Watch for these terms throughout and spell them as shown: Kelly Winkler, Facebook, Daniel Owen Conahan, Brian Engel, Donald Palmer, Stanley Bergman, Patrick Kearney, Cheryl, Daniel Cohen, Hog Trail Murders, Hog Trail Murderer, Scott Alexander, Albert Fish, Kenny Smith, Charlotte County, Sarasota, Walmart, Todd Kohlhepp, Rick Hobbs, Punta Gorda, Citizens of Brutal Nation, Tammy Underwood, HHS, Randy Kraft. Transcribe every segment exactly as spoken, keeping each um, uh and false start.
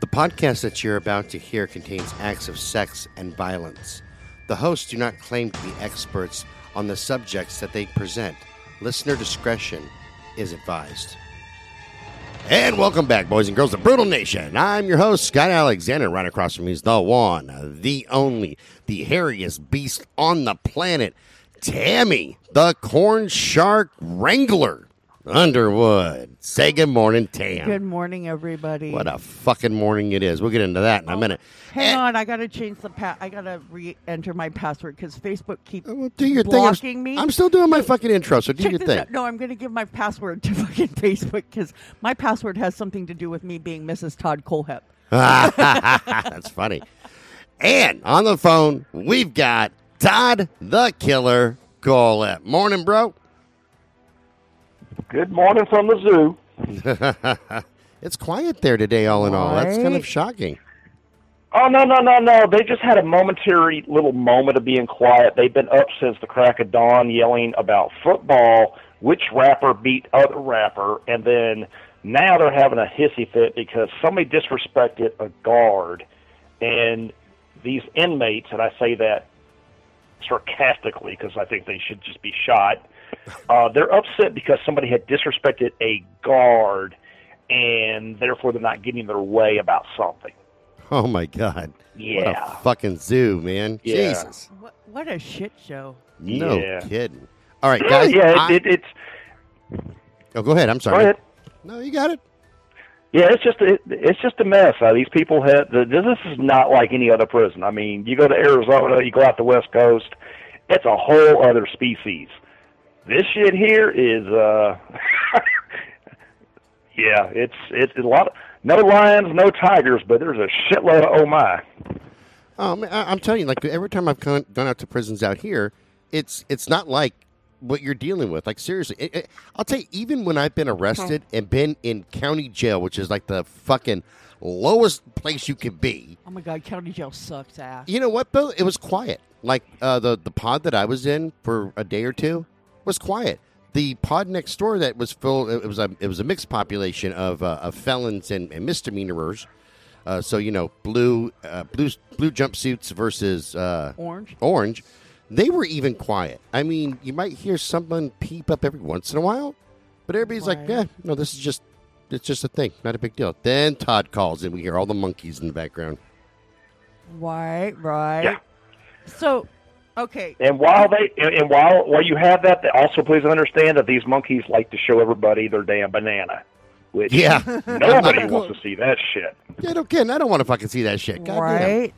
The podcast that you're about to hear contains acts of sex and violence. The hosts do not claim to be experts on the subjects that they present. Listener discretion is advised. And welcome back, boys and girls, to Brutal Nation. I'm your host, Scott Alexander. Right across from me is the one, the only, the hairiest beast on the planet, Tammy, the corn shark wrangler Underwood. Say good morning, Tam. Good morning, everybody. What a fucking morning it is. We'll get into that in a minute. Hang and on, I gotta change the pa- I gotta re-enter my password because Facebook keeps well, do your blocking thing. I'm, me. I'm still doing my fucking intro, so do Check your thing. Out. No, I'm gonna give my password to fucking Facebook because my password has something to do with me being Missus Todd Kohlhepp. That's funny. And on the phone, we've got Todd the Killer Kohlhepp. Morning, bro. Good morning from the zoo. It's quiet there today, all in all. all. Right. That's kind of shocking. Oh, no, no, no, no. They just had a momentary little moment of being quiet. They've been up since the crack of dawn yelling about football, which rapper beat other rapper, and then now they're having a hissy fit because somebody disrespected a guard. And these inmates, and I say that sarcastically because I think they should just be shot, Uh, they're upset because somebody had disrespected a guard, and therefore they're not getting their way about something. Oh, my God. Yeah. What a fucking zoo, man. Yeah. Jesus. What, what a shit show. No yeah. kidding. All right, guys. Yeah, I... it, it, it's... Oh, go ahead. I'm sorry. Go ahead. No, you got it. Yeah, it's just it, it's just a mess. Uh, these people have... The, this is not like any other prison. I mean, you go to Arizona, you go out the West Coast, it's a whole other species. This shit here is, uh, yeah, it's it's a lot. Of, no lions, no tigers, but there's a shitload of oh my. Um, I, I'm telling you, like every time I've gone out to prisons out here, it's it's not like what you're dealing with. Like seriously, it, it, I'll tell you, even when I've been arrested okay. and been in county jail, which is like the fucking lowest place you can be. Oh my God, county jail sucks ass. You know what, Bill? It was quiet. Like uh, the the pod that I was in for a day or two. Was quiet. The pod next door that was full. It was a it was a mixed population of uh, of felons and, and misdemeanorers. Uh, so you know, blue uh, blue blue jumpsuits versus uh, orange. Orange. They were even quiet. I mean, you might hear someone peep up every once in a while, but everybody's right. like, yeah, no, this is just it's just a thing, not a big deal. Then Todd calls and we hear all the monkeys in the background. Right, right. Yeah. So. Okay. And while they and while while you have that, they also please understand that these monkeys like to show everybody their damn banana, which yeah. nobody wants to see that shit. Yeah, no kidding. I don't want to fucking see that shit. God right. Damn.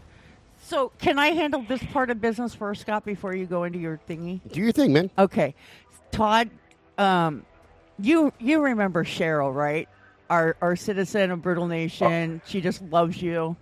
So can I handle this part of business first, Scott, before you go into your thingy? Do your thing, man. Okay. Todd, um, you you remember Cheryl, right? Our our citizen of Brutal Nation. Oh. She just loves you.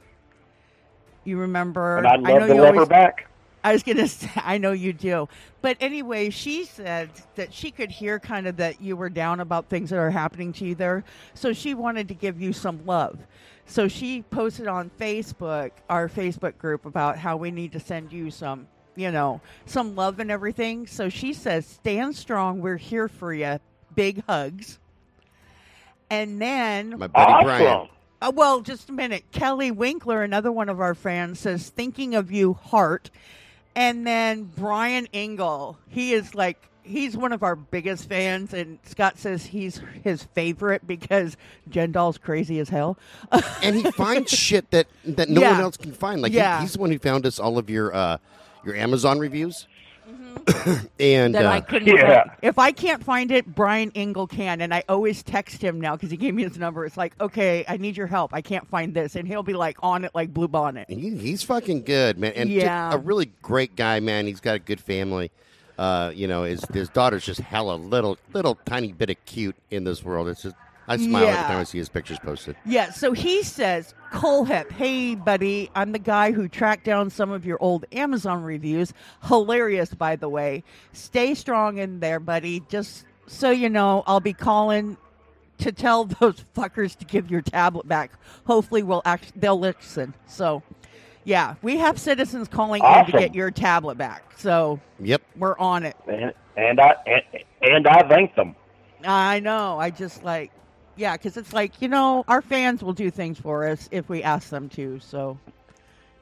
You remember? And I'd love I know to you love her back. I was going to say, I know you do. But anyway, she said that she could hear kind of that you were down about things that are happening to you there. So she wanted to give you some love. So she posted on Facebook, our Facebook group, about how we need to send you some, you know, some love and everything. So she says, stand strong. We're here for you. Big hugs. And then. My buddy awesome. Brian. Uh, well, just a minute. Kelly Winkler, another one of our fans, says, thinking of you, heart. And then Brian Engel, he is like, he's one of our biggest fans. And Scott says he's his favorite because Jen Dahl's crazy as hell. And he finds shit that, that no yeah. one else can find. Like, yeah. he, he's the one who found us all of your uh, your Amazon reviews. Mm-hmm. and that uh, I couldn't yeah. find. If I can't find it, Brian Engel can. And I always text him now because he gave me his number. It's like, okay, I need your help. I can't find this. And he'll be like on it like Blue Bonnet. He, he's fucking good, man. And yeah. a really great guy, man. He's got a good family. Uh, you know, his, his daughter's just hella little, little tiny bit of cute in this world. It's just, I smile yeah. every time I see his pictures posted. Yeah, so he says, Kohlhepp, hey, buddy, I'm the guy who tracked down some of your old Amazon reviews. Hilarious, by the way. Stay strong in there, buddy. Just so you know, I'll be calling to tell those fuckers to give your tablet back. Hopefully we'll act- they'll listen. So, yeah, we have citizens calling awesome. in to get your tablet back. So yep. we're on it. And, and, I, and, and I thank them. I know. I just like... Yeah, because it's like, you know, our fans will do things for us if we ask them to. So,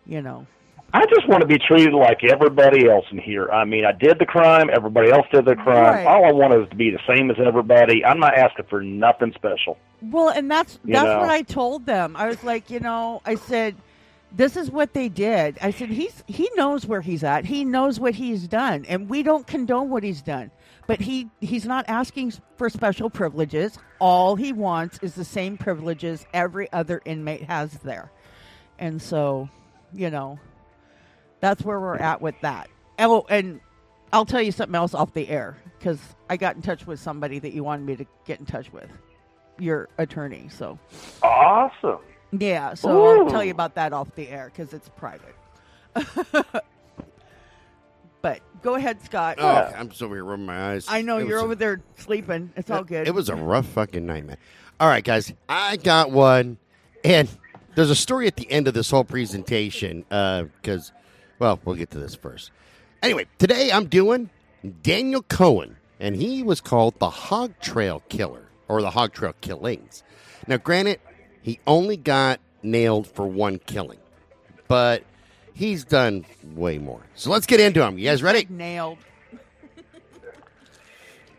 you know. I just want to be treated like everybody else in here. I mean, I did the crime. Everybody else did the crime. Right. All I want is to be the same as everybody. I'm not asking for nothing special. Well, and that's that's you know? what I told them. I was like, you know, I said, this is what they did. I said, he's he knows where he's at. He knows what he's done. And we don't condone what he's done. But he, he's not asking for special privileges. All he wants is the same privileges every other inmate has there. And so, you know. That's where we're at with that. Oh, and I'll tell you something else off the air, because I got in touch with somebody that you wanted me to get in touch with, your attorney. So awesome. Yeah, so Ooh. I'll tell you about that off the air, because it's private. But go ahead, Scott. Oh, uh, I'm just over here rubbing my eyes. I know, it you're over a, there sleeping. It's it, all good. It was a rough fucking night, man. All right, guys, I got one. And there's a story at the end of this whole presentation, because... Uh, Well, we'll get to this first. Anyway, today I'm doing Daniel Cohen, and he was called the Hog Trail Killer, or the Hog Trail Killings. Now, granted, he only got nailed for one killing, but he's done way more. So let's get into him. You guys ready? Nailed.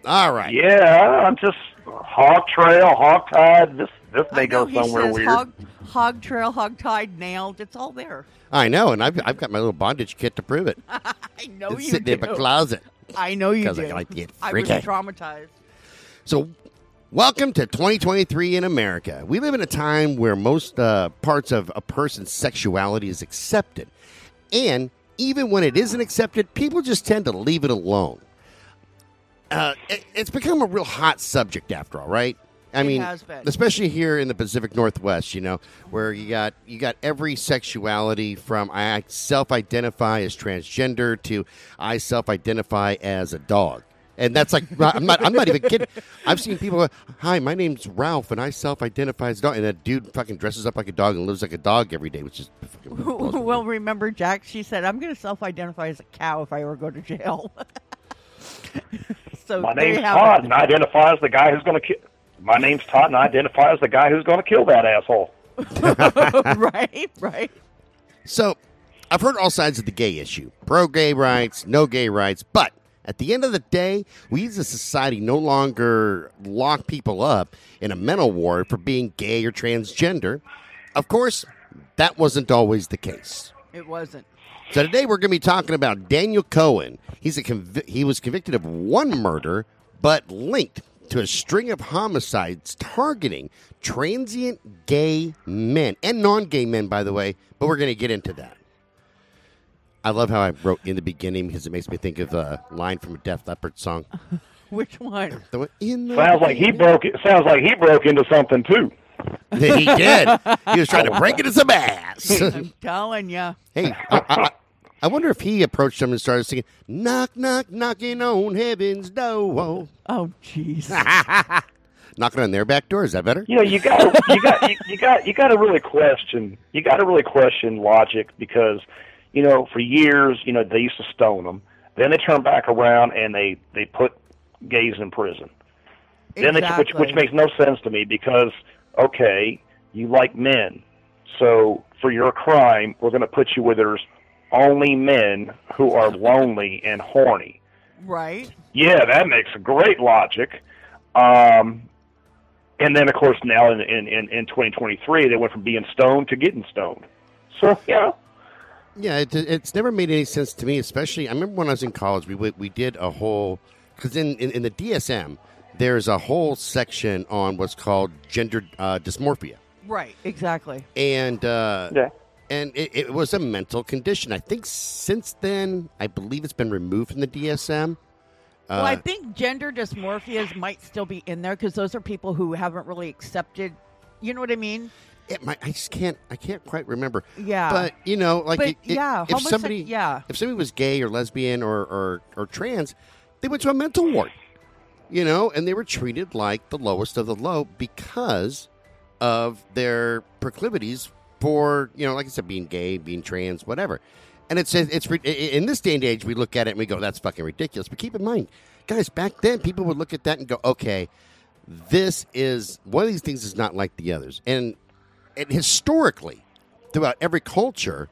All right. Yeah, I'm just Hog Trail, Hog Tide, this This may go somewhere he says weird. Hog, hog trail, hog tied, nailed. It's all there. I know, and I've I've got my little bondage kit to prove it. I know it's you sitting do. in my closet. I know you do. Because I like to get freaky. I was traumatized. So, welcome to twenty twenty-three in America. We live in a time where most uh, parts of a person's sexuality is accepted, and even when it isn't accepted, people just tend to leave it alone. Uh, it, it's become a real hot subject, after all, right? I mean, especially here in the Pacific Northwest, you know, where you got you got every sexuality from I self-identify as transgender to I self-identify as a dog. And that's like, I'm not I'm not even kidding. I've seen people, hi, my name's Ralph, and I self-identify as a dog. And a dude fucking dresses up like a dog and lives like a dog every day, which is fucking Well, remember, Jack, she said, I'm going to self-identify as a cow if I ever go to jail. So my name's Todd, and I identify as the guy who's going to kill. My name's Todd, and I identify as the guy who's going to kill that asshole. Right, right. So, I've heard all sides of the gay issue. Pro-gay rights, no gay rights. But, at the end of the day, we as a society no longer lock people up in a mental ward for being gay or transgender. Of course, that wasn't always the case. It wasn't. So today we're going to be talking about Daniel Cohen. He's a conv- He was convicted of one murder, but linked to a string of homicides targeting transient gay men and non-gay men, by the way, but we're going to get into that. I love how I wrote in the beginning because it makes me think of a line from a Def Leppard song. Which one? The one in the sounds like he broke. It sounds like he broke into something too. He did. He was trying to break into some ass. I'm telling you. Hey, I, I, I wonder if he approached him and started singing, knock, knock, knocking on heaven's door. Oh, jeez. Knocking on their back door, is that better? You know, you got you got you, you got you got to really question. You got to really question logic because, you know, for years, you know, they used to stone them. Then they turned back around and they, they put gays in prison. Exactly. Then they, which which makes no sense to me because okay, you like men. So for your crime, we're going to put you where there's only men who are lonely and horny. Right. Yeah, that makes great logic. Um, and then, of course, now in, in, in twenty twenty-three, they went from being stoned to getting stoned. So, yeah. Yeah, it, it's never made any sense to me, especially, I remember when I was in college, we we did a whole, because in, in, in the D S M, there's a whole section on what's called gender uh, dysmorphia. Right, exactly. And, uh, yeah. And it, it was a mental condition. I think since then, I believe it's been removed from the D S M. Uh, well, I think gender dysmorphias might still be in there because those are people who haven't really accepted. You know what I mean? It might, I just can't. I can't quite remember. Yeah. But you know, like, but, it, it, yeah, if somebody, yeah, if somebody was gay or lesbian or, or or trans, they went to a mental ward. You know, and they were treated like the lowest of the low because of their proclivities. For, you know, like I said, being gay, being trans, whatever. And it's it's in this day and age, we look at it and we go, that's fucking ridiculous. But keep in mind, guys, back then people would look at that and go, okay, this is one of these things is not like the others. And and historically, throughout every culture,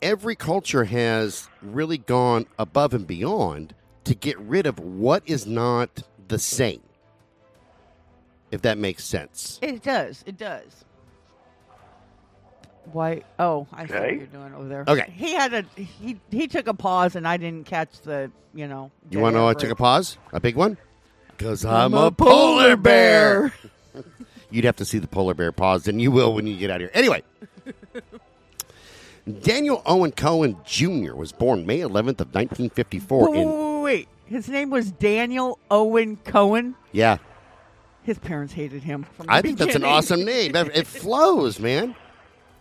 every culture has really gone above and beyond to get rid of what is not the same. If that makes sense. It does. It does. Why? Oh, I see okay. what you're doing over there. Okay. He had a he he took a pause, and I didn't catch the, you know. You want to know I took a pause? A big one? Because I'm, I'm a, a polar bear. bear. You'd have to see the polar bear pause, and you will when you get out of here. Anyway. Daniel Owen Conahan Junior was born May eleventh of nineteen fifty-four. Wait, in... wait, his name was Daniel Owen Conahan? Yeah. His parents hated him. From the I beginning. think that's an awesome name. It flows, man.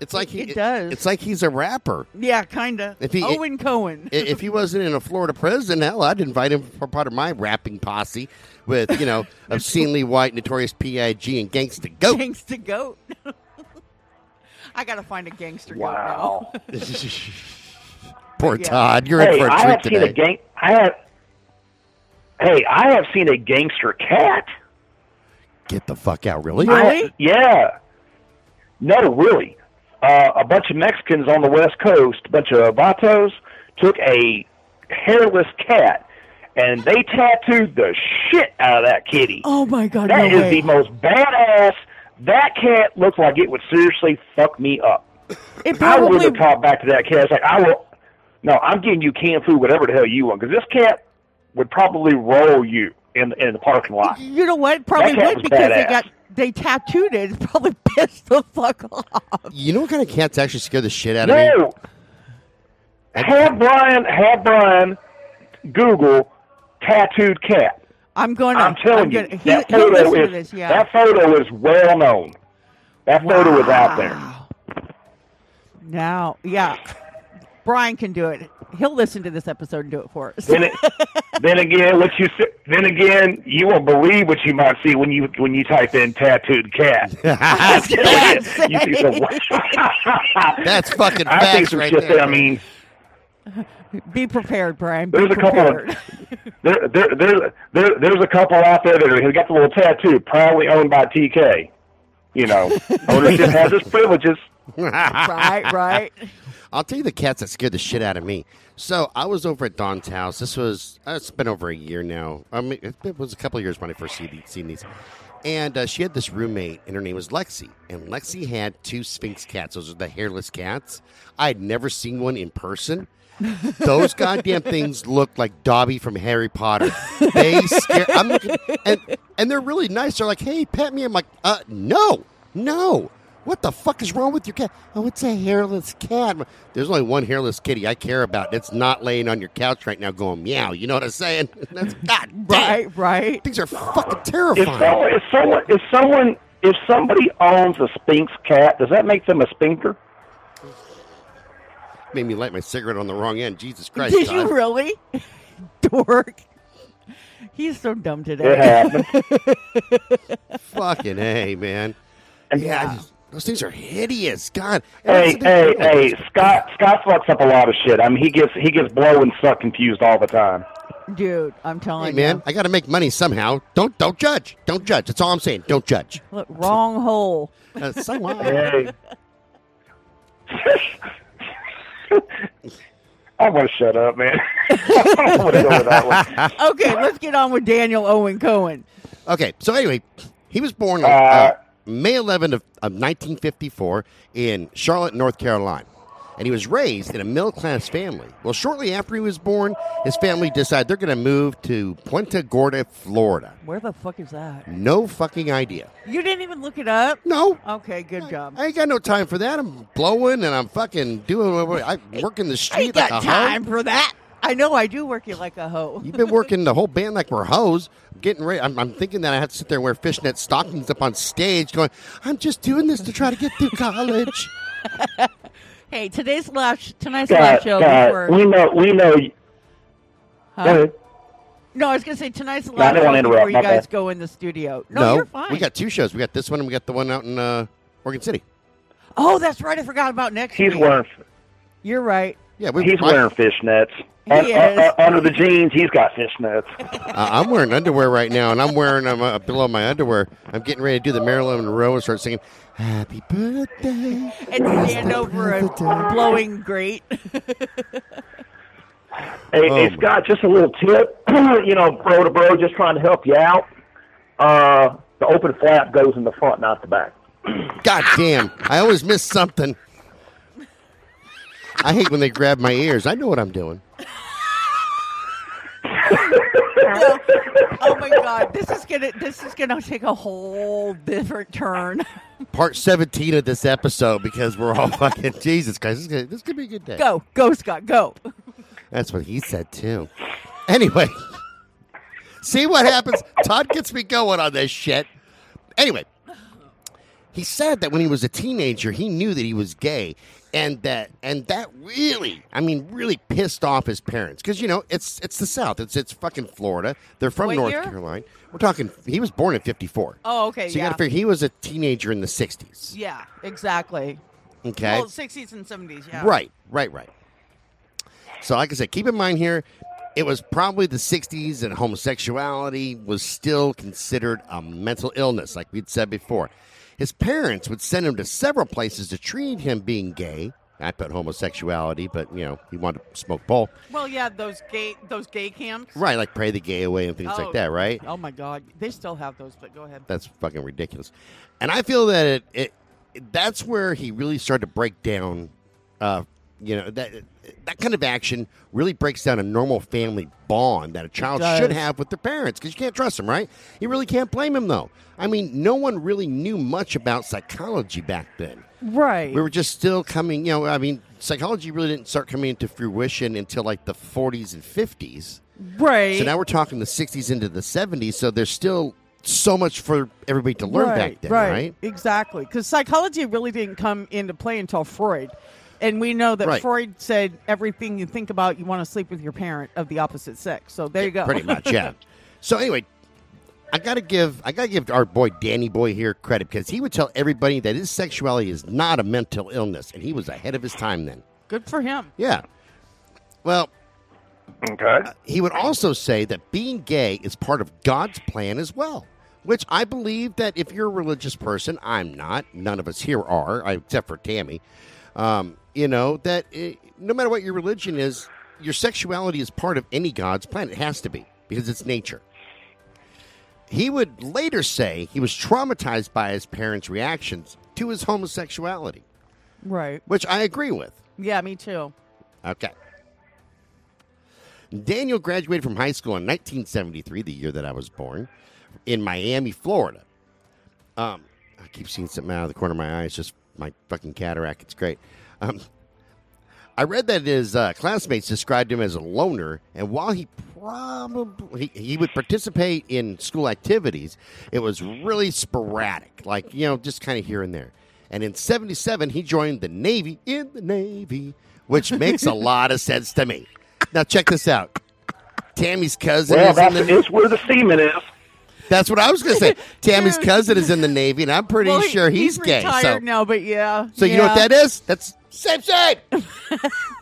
It's like he, it does. It, it's like he's a rapper. Yeah, kind of. Owen Conahan. If he wasn't in a Florida prison, hell, I'd invite him for part of my rapping posse with, you know, obscenely white, Notorious P I G and Gangsta Goat. Gangsta Goat. I got to find a gangster wow. goat now. Poor yeah. Todd. You're hey, in for a I treat today. Seen a gang- I have, hey, I have seen a gangster cat. Get the fuck out. Really? Really? I, yeah. No, really. Uh, a bunch of Mexicans on the West Coast, a bunch of vatos, took a hairless cat, and they tattooed the shit out of that kitty. Oh, my God. That no is way. the most badass. That cat looked like it would seriously fuck me up. It probably... I would have talked back to that cat. It's like, I will... No, I'm getting you canned food, whatever the hell you want, because this cat would probably roll you in, in the parking lot. You know what? Probably would, because badass. they got... They tattooed it. It probably pissed the fuck off. You know what kind of cats actually scare the shit out of no. me? Have Brian, have Brian Google tattooed cat. I'm going to. I'm telling I'm you, gonna, that, he, photo he is, this, yeah. that photo is well known. That wow. photo is out there. Now, yeah. Brian can do it. He'll listen to this episode and do it for us. then, it, then again, what you then again, you won't believe what you might see when you when you type in "tattooed cat." That's, you some, that's fucking I facts right shit there. That, I mean, be prepared, Brian. Be there's prepared. a couple. Of, there, there, there, there, there's a couple out there that have got the little tattoo, proudly owned by T K. You know, ownership has its privileges. Right, right. I'll tell you the cats that scared the shit out of me. So I was over at Dawn's house. This was, it's been over a year now. I mean, it was a couple of years when I first seen these. And uh, she had this roommate, and her name was Lexi. And Lexi had two Sphinx cats. Those are the hairless cats. I had never seen one in person. Those goddamn things looked like Dobby from Harry Potter. They scare. I'm looking, and, and they're really nice. They're like, hey, pet me. I'm like, uh, no, no. What the fuck is wrong with your cat? Oh, it's a hairless cat. There's only one hairless kitty I care about. It's not laying on your couch right now going meow. You know what I'm saying? That's goddamn. Right, right. Things are fucking terrifying. If someone, if someone, if someone, if somebody owns a Sphinx cat, does that make them a spinker? Made me light my cigarette on the wrong end. Jesus Christ! Did Todd. you really, dork? He's so dumb today. It happened. Fucking hey, man. Yeah. Wow. Those things are hideous. God. Hey, hey, hey, Scott Scott fucks up a lot of shit. I mean, he gets he gets blow and suck confused all the time. Dude, I'm telling hey, you. man, I got to make money somehow. Don't don't judge. Don't judge. That's all I'm saying. Don't judge. Look, wrong hole. Uh, so wrong. Hey. I want to shut up, man. I don't want to go with that one. Okay, let's get on with Daniel Owen Conahan. Okay, so anyway, he was born on... Uh, uh, May eleventh of, of nineteen fifty-four in Charlotte, North Carolina, and he was raised in a middle-class family. Well, shortly after he was born, his family decided they're going to move to Punta Gorda, Florida. Where the fuck is that? No fucking idea. You didn't even look it up? No. Okay, good I, job. I ain't got no time for that. I'm blowing, and I'm fucking doing whatever. I work in the street like a hoe. I ain't got time for that. I know I do work you like a hoe. You've been working the whole band like we're hoes. I'm getting ready. I'm, I'm thinking that I have to sit there and wear fishnet stockings up on stage going, I'm just doing this to try to get through college. Hey, today's lash, tonight's live show. God, before... We know. We know. Huh? No, I was going to say tonight's live no, show before interrupt. you My guys bad. go in the studio. No, no, you're fine. We got two shows. We got this one and we got the one out in uh, Oregon City. Oh, that's right. I forgot about next He's week. He's worth it. You're right. Yeah, we, he's my, wearing fishnets. Un, uh, under the jeans, he's got fishnets. uh, I'm wearing underwear right now, and I'm wearing them uh, below my underwear. I'm getting ready to do the Marilyn Monroe and start singing, Happy Birthday. And stand over a blowing grate. Hey, oh, hey, Scott, just a little tip, you know, bro to bro, just trying to help you out. Uh, the open flap goes in the front, not the back. God damn, I always miss something. I hate when they grab my ears. I know what I'm doing. No. Oh my God, this is gonna this is gonna take a whole different turn. Part seventeen of this episode, because we're all fucking Jesus Christ. This, this could be a good day. Go, go, Scott, go. That's what he said too. Anyway, see what happens. Todd gets me going on this shit. Anyway, he said that when he was a teenager, he knew that he was gay, and that and that really, I mean, really pissed off his parents, because you know it's it's the South, it's it's fucking Florida. They're from North Carolina. We're talking. He was born in fifty-four. Oh, okay. So you yeah. got to figure he was a teenager in the sixties. Yeah, exactly. Okay. Well, sixties and seventies. Yeah. Right. Right. Right. So, like I said, keep in mind here, it was probably the sixties, and homosexuality was still considered a mental illness, like we'd said before. His parents would send him to several places to treat him being gay. I put homosexuality, but, you know, he wanted to smoke bowl. Well, yeah, those gay those gay camps. Right, like Pray the Gay Away and things oh, like that, right? Oh, my God. They still have those, but go ahead. That's fucking ridiculous. And I feel that it, it, it that's where he really started to break down. uh You know, that that kind of action really breaks down a normal family bond that a child should have with their parents, because you can't trust them, right? You really can't blame him, though. I mean, no one really knew much about psychology back then. Right. We were just still coming, you know, I mean, psychology really didn't start coming into fruition until, like, the forties and fifties. Right. So now we're talking the sixties into the seventies, so there's still so much for everybody to learn right, back then, right? Right, exactly, because psychology really didn't come into play until Freud. And we know that right. Freud said everything you think about, you want to sleep with your parent of the opposite sex. So there yeah, you go. Pretty much, yeah. So anyway, I gotta give I gotta give our boy Danny Boy here credit, because he would tell everybody that his sexuality is not a mental illness, and he was ahead of his time then. Good for him. Yeah. Well, okay. Uh, he would also say that being gay is part of God's plan as well. Which I believe that if you're a religious person, I'm not. None of us here are, except for Tammy. Um, you know, that it, no matter what your religion is, your sexuality is part of any God's plan. It has to be, because it's nature. He would later say he was traumatized by his parents' reactions to his homosexuality. Right. Which I agree with. Yeah, me too. Okay. Daniel graduated from high school in nineteen seventy-three, the year that I was born, in Miami, Florida. Um, I keep seeing something out of the corner of my eye. It's just my fucking cataract. It's great. Um, I read that his uh, classmates described him as a loner, and while he probably he, he would participate in school activities, it was really sporadic, like, you know, just kind of here and there. And in seventy-seven, he joined the Navy, in the Navy, which makes a lot of sense to me. Now, check this out. Tammy's cousin well, is that's in the, it's where the seaman is. That's what I was going to say. Tammy's cousin is in the Navy, and I'm pretty well, he, sure he's, he's gay. He's retired so. now, but yeah. So yeah. You know what that is? That's same shade.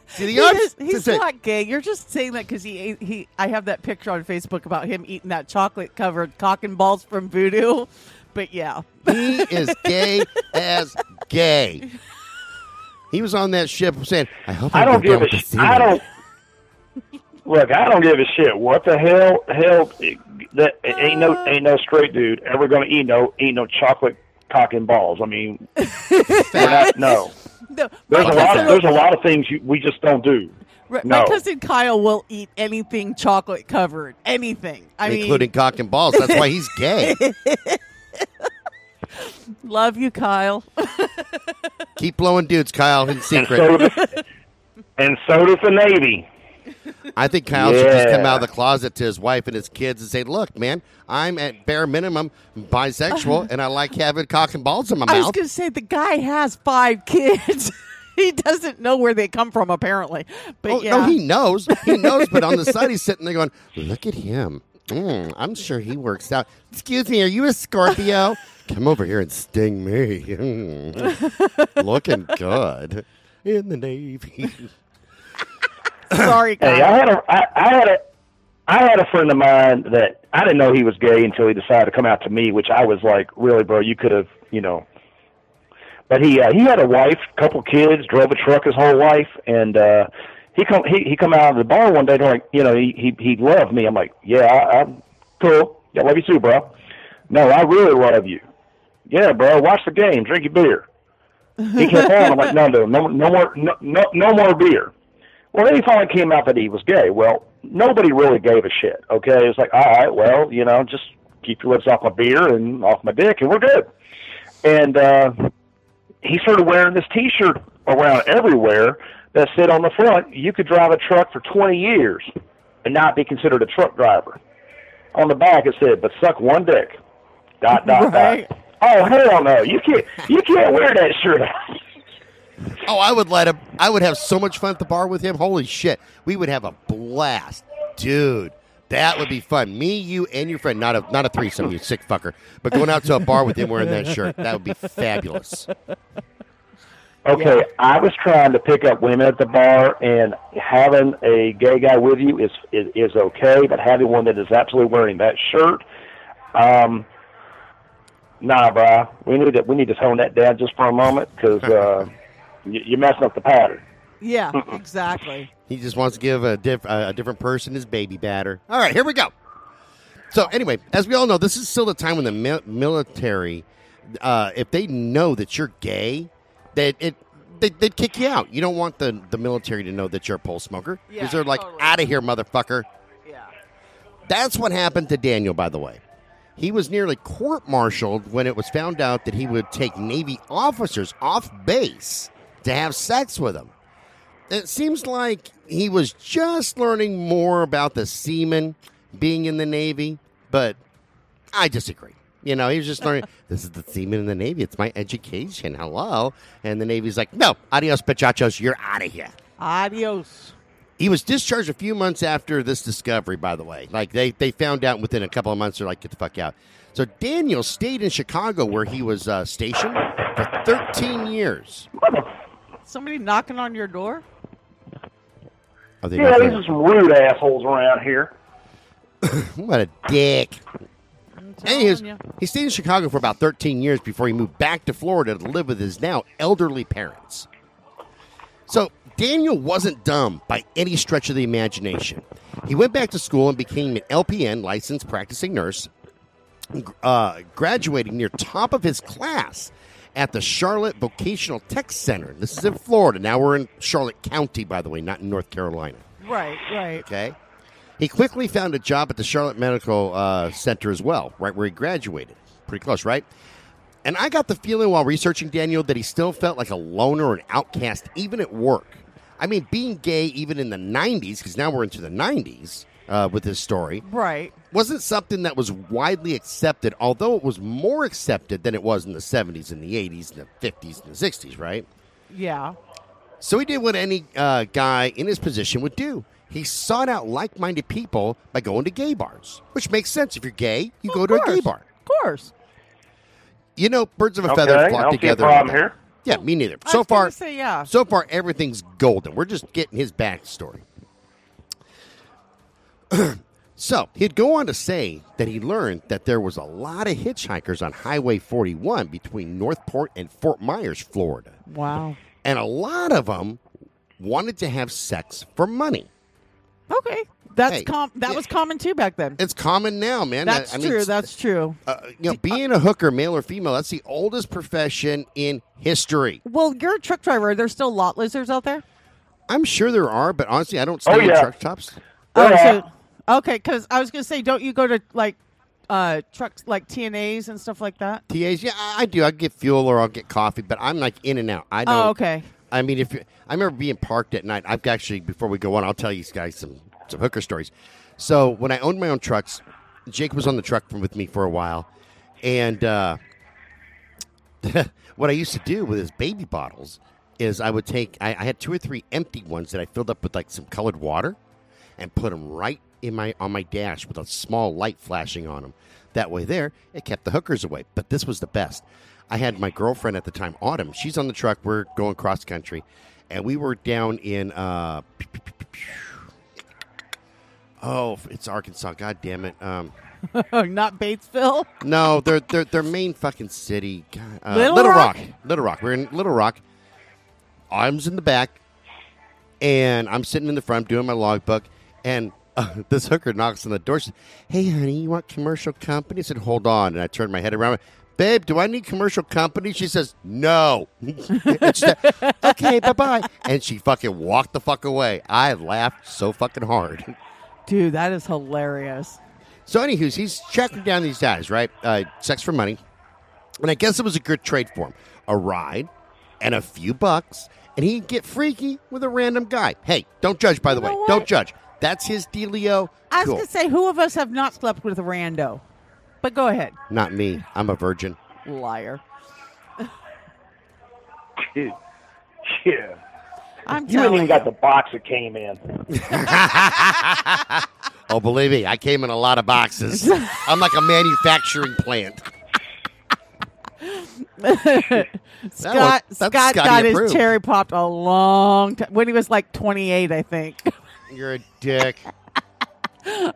See the yard? He he's same not same. gay. You're just saying that because he ate, he. I have that picture on Facebook about him eating that chocolate-covered cock and balls from Voodoo, but yeah. He is gay as gay. He was on that ship saying, I hope I don't give a shit. I don't. Look, I don't give a shit. What the hell? Hell, that ain't no ain't no straight dude ever gonna eat no eat no chocolate cock and balls. I mean, we're not, no. no. There's a lot. Of, there's a lot of things you, we just don't do. Right. No. My cousin Kyle will eat anything chocolate covered, anything. I including mean, cock and balls. That's why he's gay. Love you, Kyle. Keep blowing dudes, Kyle, in secret. And so does, and so does the Navy. I think Kyle yeah. should just come out of the closet to his wife and his kids and say, look, man, I'm at bare minimum bisexual, and I like having cock and balls in my I mouth. I was going to say, the guy has five kids. He doesn't know where they come from, apparently. But oh, yeah. No, he knows. He knows, but on the side, he's sitting there going, look at him. Mm, I'm sure he works out. Excuse me, are you a Scorpio? Come over here and sting me. Mm. Looking good in the Navy. sorry, guys. Hey, I had a, I, I had a, I had a friend of mine that I didn't know he was gay until he decided to come out to me, which I was like, really, bro, you could have, you know. But he, uh, he had a wife, couple kids, drove a truck his whole life, and uh, he come, he, he come out of the bar one day, and like, you know, he, he, he loved me. I'm like, yeah, I, I'm cool. Yeah, love you too, bro. No, I really love you. Yeah, bro, watch the game, drink your beer. He kept on. I'm like, no, no, no, no more, no, no, no more beer. Well, then he finally came out that he was gay. Well, nobody really gave a shit, okay? It was like, all right, well, you know, just keep your lips off my beer and off my dick, and we're good. And uh, he started wearing this T-shirt around everywhere that said on the front, you could drive a truck for twenty years and not be considered a truck driver. On the back, it said, but suck one dick, dot, dot, right. dot. Oh, hell no, you can't, you can't wear that shirt. Oh, I would let him. I would have so much fun at the bar with him. Holy shit. We would have a blast. Dude, that would be fun. Me, you, and your friend. Not a not a threesome, you sick fucker. But going out to a bar with him wearing that shirt, that would be fabulous. Okay, yeah. I was trying to pick up women at the bar, and having a gay guy with you is, is, is okay, but having one that is absolutely wearing that shirt, um, nah, bro. We need to, we need to tone that down just for a moment, because... Uh, you're messing up the pattern. Yeah, Mm-mm. exactly. He just wants to give a, diff, uh, a different person his baby batter. All right, here we go. So anyway, as we all know, this is still the time when the mi- military, uh, if they know that you're gay, that it they, they'd kick you out. You don't want the, the military to know that you're a pole smoker. Because yeah, they're like, totally. Out of here, motherfucker. Yeah. That's what happened to Daniel, by the way. He was nearly court-martialed when it was found out that he would take Navy officers off base to have sex with him. It seems like he was just learning more about the seamen being in the Navy, but I disagree. You know, he was just learning, this is the seamen in the Navy. It's my education. Hello. And the Navy's like, no, adios, pachachos. You're out of here. Adios. He was discharged a few months after this discovery, by the way. Like, they, they found out within a couple of months, they're like, get the fuck out. So Daniel stayed in Chicago, where he was uh, stationed for thirteen years. Somebody knocking on your door? Are they yeah, these are some rude assholes around here. What a dick. Anyways, he stayed in Chicago for about thirteen years before he moved back to Florida to live with his now elderly parents. So Daniel wasn't dumb by any stretch of the imagination. He went back to school and became an L P N, licensed practicing nurse, uh, graduating near top of his class at the Charlotte Vocational Tech Center. This is in Florida. Now we're in Charlotte County, by the way, not in North Carolina. Right, right. Okay. He quickly found a job at the Charlotte Medical uh, Center as well, right where he graduated. Pretty close, right? And I got the feeling while researching Daniel that he still felt like a loner or an outcast, even at work. I mean, being gay even in the nineties, because now we're into the nineties uh, with this story. Right. Wasn't something that was widely accepted, although it was more accepted than it was in the seventies and the eighties and the fifties and the sixties, right? Yeah. So he did what any uh, guy in his position would do. He sought out like-minded people by going to gay bars, which makes sense. If you're gay, you well, go to a gay bar. Of course. You know, birds of a okay, feather flock together. I don't see a problem here. Yeah, me neither. I so far, say, yeah. so far, everything's golden. We're just getting his backstory. So, he'd go on to say that he learned that there was a lot of hitchhikers on Highway forty-one between Northport and Fort Myers, Florida. Wow. And a lot of them wanted to have sex for money. Okay. That's hey, com- That yeah. was common, too, back then. It's common now, man. That's I, I true. Mean, that's true. Uh, you know, being a hooker, male or female, that's the oldest profession in history. Well, you're a truck driver. There's still lot lizards out there? I'm sure there are, but honestly, I don't stay oh, yeah. in truck tops. Oh, yeah. So, okay, because I was going to say, don't you go to, like, uh, trucks, like T N A's and stuff like that? T A's, yeah, I do. I get fuel or I'll get coffee, but I'm, like, in and out. I don't, oh, okay. I mean, if you, I remember being parked at night. I've actually, before we go on, I'll tell you guys some, some hooker stories. So when I owned my own trucks, Jake was on the truck with me for a while, and uh, what I used to do with his baby bottles is I would take, I, I had two or three empty ones that I filled up with, like, some colored water, and put them right in my on my dash with a small light flashing on them. That way there, it kept the hookers away. But this was the best. I had my girlfriend at the time, Autumn. She's on the truck. We're going cross country. And we were down in, uh, Oh, it's Arkansas. God damn it. Um, Not Batesville? No, their their their main fucking city. God, uh, Little, Little Rock? Rock. Little Rock. We're in Little Rock. Arms in the back. And I'm sitting in the front doing my logbook. And uh, this hooker knocks on the door. She says, hey, honey, you want commercial company? I said, hold on. And I turned my head around. Babe, do I need commercial company? She says, no. That, okay, bye-bye. And she fucking walked the fuck away. I laughed so fucking hard. Dude, that is hilarious. So, anywho, he's tracking down these guys, right? Uh, sex for money. And I guess it was a good trade for him. A ride and a few bucks. And he'd get freaky with a random guy. Hey, don't judge, by the you know way. What? Don't judge. That's his dealio. I was cool. going to say, who of us have not slept with a rando? But go ahead. Not me. I'm a virgin. Liar. Dude. Yeah. I'm you haven't even you. got the box that came in. Oh, believe me, I came in a lot of boxes. I'm like a manufacturing plant. Scott, Scott, Scott got approved. his cherry popped a long time. When he was like twenty-eight, I think. You're a dick.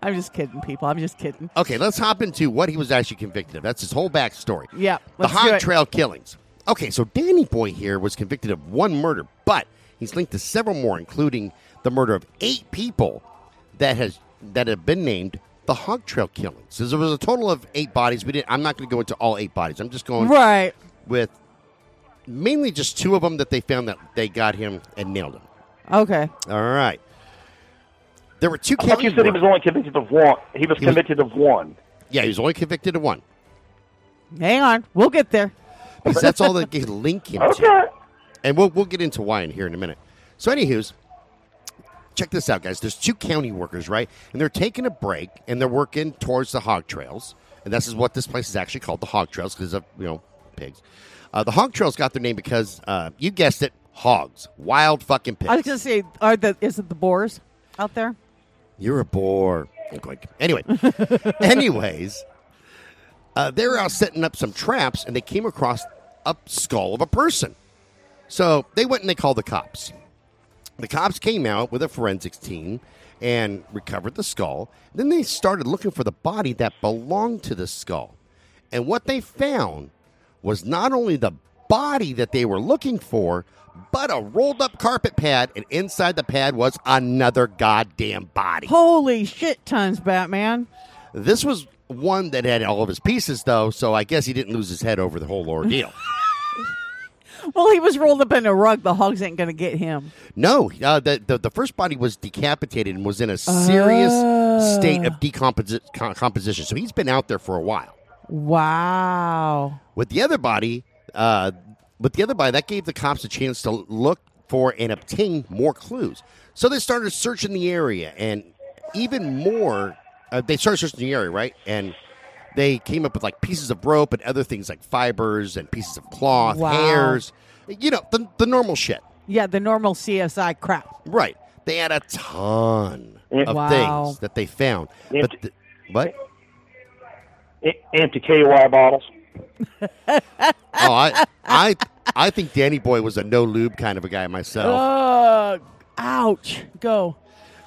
I'm just kidding, people. I'm just kidding. Okay, let's hop into what he was actually convicted of. That's his whole backstory. Yeah. The Hog Trail killings. Okay, so Danny Boy here was convicted of one murder, but he's linked to several more, including the murder of eight people that has that have been named the Hog Trail killings. So there was a total of eight bodies. We didn't. I'm not going to go into all eight bodies. I'm just going right with mainly just two of them that they found that they got him and nailed him. Okay. All right. There were two. I thought you said he was only convicted of one. He was he convicted was, of one. Yeah, he was only convicted of one. Hang on, we'll get there. Because that's all that they link him okay. to. And we'll we'll get into why in here in a minute. So, anywho's, check this out, guys. There's two county workers, right? And they're taking a break, and they're working towards the hog trails. And this is what this place is actually called, the hog trails, because of, you know, pigs. Uh, the hog trails got their name because, uh, you guessed it, hogs. Wild fucking pigs. I was going to say, are the, is it the boars out there? You're a boar. Anyway. Anyways, uh, they were out setting up some traps, and they came across a skull of a person. So they went and they called the cops. The cops came out with a forensics team and recovered the skull. Then they started looking for the body that belonged to the skull. And what they found was not only the body that they were looking for, but a rolled up carpet pad. And inside the pad was another goddamn body. Holy shit tons, Batman. This was one that had all of his pieces, though. So I guess he didn't lose his head over the whole ordeal. Well, he was rolled up in a rug. The hogs ain't going to get him. No. Uh, the, the the first body was decapitated and was in a serious uh. state of decomposition. So he's been out there for a while. Wow. With the other body, uh, with the other body, that gave the cops a chance to look for and obtain more clues. So they started searching the area, and even more, uh, they started searching the area, right? And they came up with, like, pieces of rope and other things like fibers and pieces of cloth, wow. hairs, you know, the, the normal shit. Yeah, the normal C S I crap. Right. They had a ton Ant- of wow. things that they found. Ant- but the, what? Empty K Y bottles. oh, I, I, I think Danny Boy was a no lube kind of a guy myself. Uh, ouch. Go.